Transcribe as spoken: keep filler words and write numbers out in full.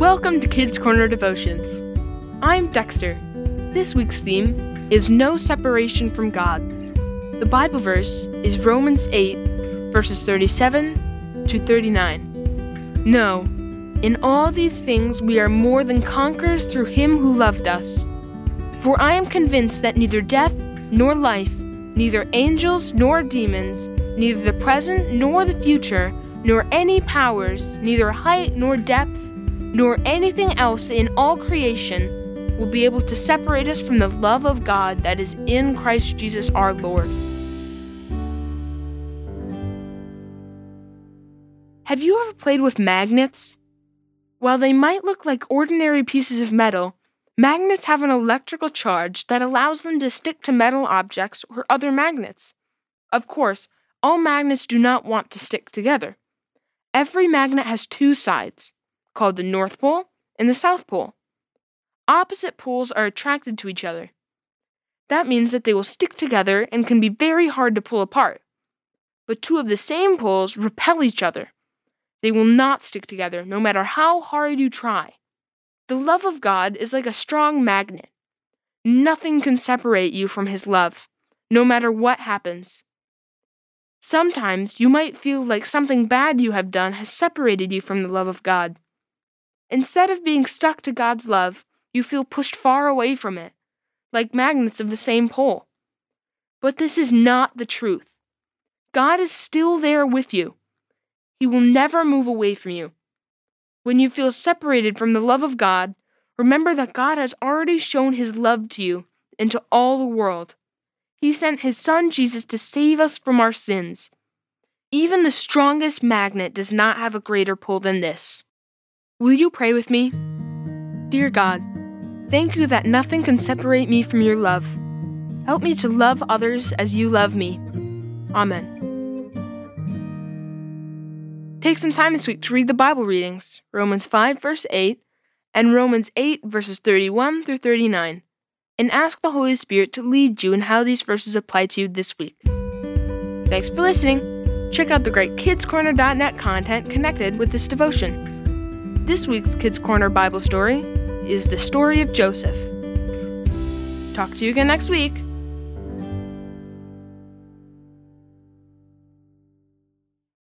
Welcome to Kids Corner Devotions. I'm Dexter. This week's theme is No Separation from God. The Bible verse is Romans eight, verses thirty-seven to thirty-nine. No, in all these things we are more than conquerors through Him who loved us. For I am convinced that neither death nor life, neither angels nor demons, neither the present nor the future, nor any powers, neither height nor depth, nor anything else in all creation will be able to separate us from the love of God that is in Christ Jesus our Lord. Have you ever played with magnets? While they might look like ordinary pieces of metal, magnets have an electrical charge that allows them to stick to metal objects or other magnets. Of course, all magnets do not want to stick together. Every magnet has two sides, called the North Pole and the South Pole. Opposite poles are attracted to each other. That means that they will stick together and can be very hard to pull apart. But two of the same poles repel each other. They will not stick together, no matter how hard you try. The love of God is like a strong magnet. Nothing can separate you from His love, no matter what happens. Sometimes you might feel like something bad you have done has separated you from the love of God. Instead of being stuck to God's love, you feel pushed far away from it, like magnets of the same pole. But this is not the truth. God is still there with you. He will never move away from you. When you feel separated from the love of God, remember that God has already shown His love to you and to all the world. He sent His Son Jesus to save us from our sins. Even the strongest magnet does not have a greater pull than this. Will you pray with me? Dear God, thank you that nothing can separate me from your love. Help me to love others as you love me. Amen. Take some time this week to read the Bible readings, Romans five, verse eight, and Romans eight, verses thirty-one through thirty-nine, and ask the Holy Spirit to lead you in how these verses apply to you this week. Thanks for listening. Check out the great Kids Corner dot net content connected with this devotion. This week's Kids Corner Bible story is the story of Joseph. Talk to you again next week.